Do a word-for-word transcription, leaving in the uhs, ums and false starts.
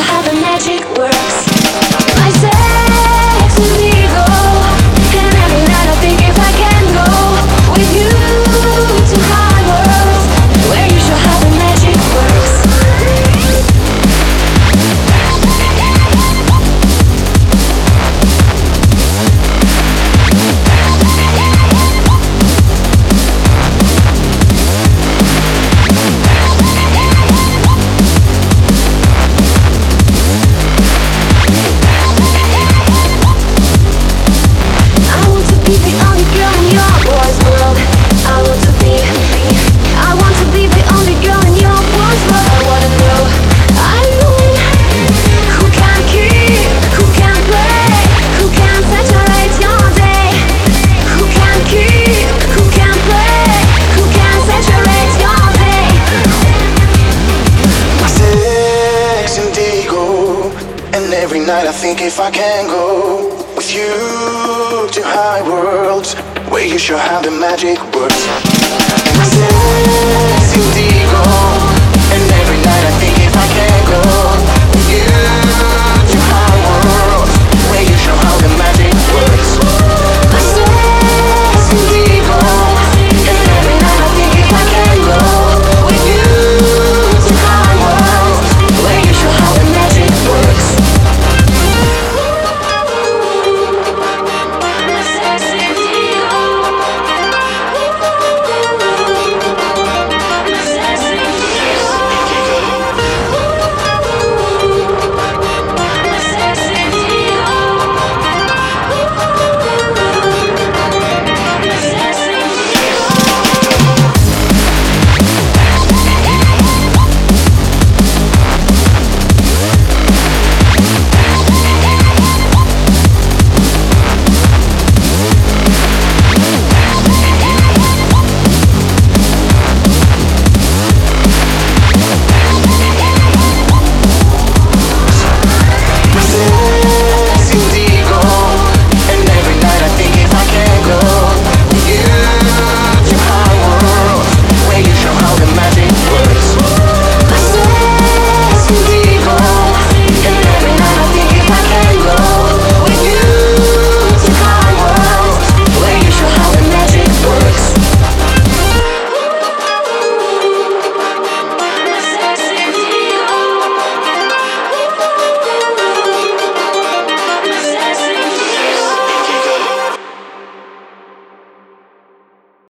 show how the magic works. My sex is legal, and every night I think if I can go with you to high worlds, where you show how the magic works. If I can go with you to high worlds, where you show how the magic works.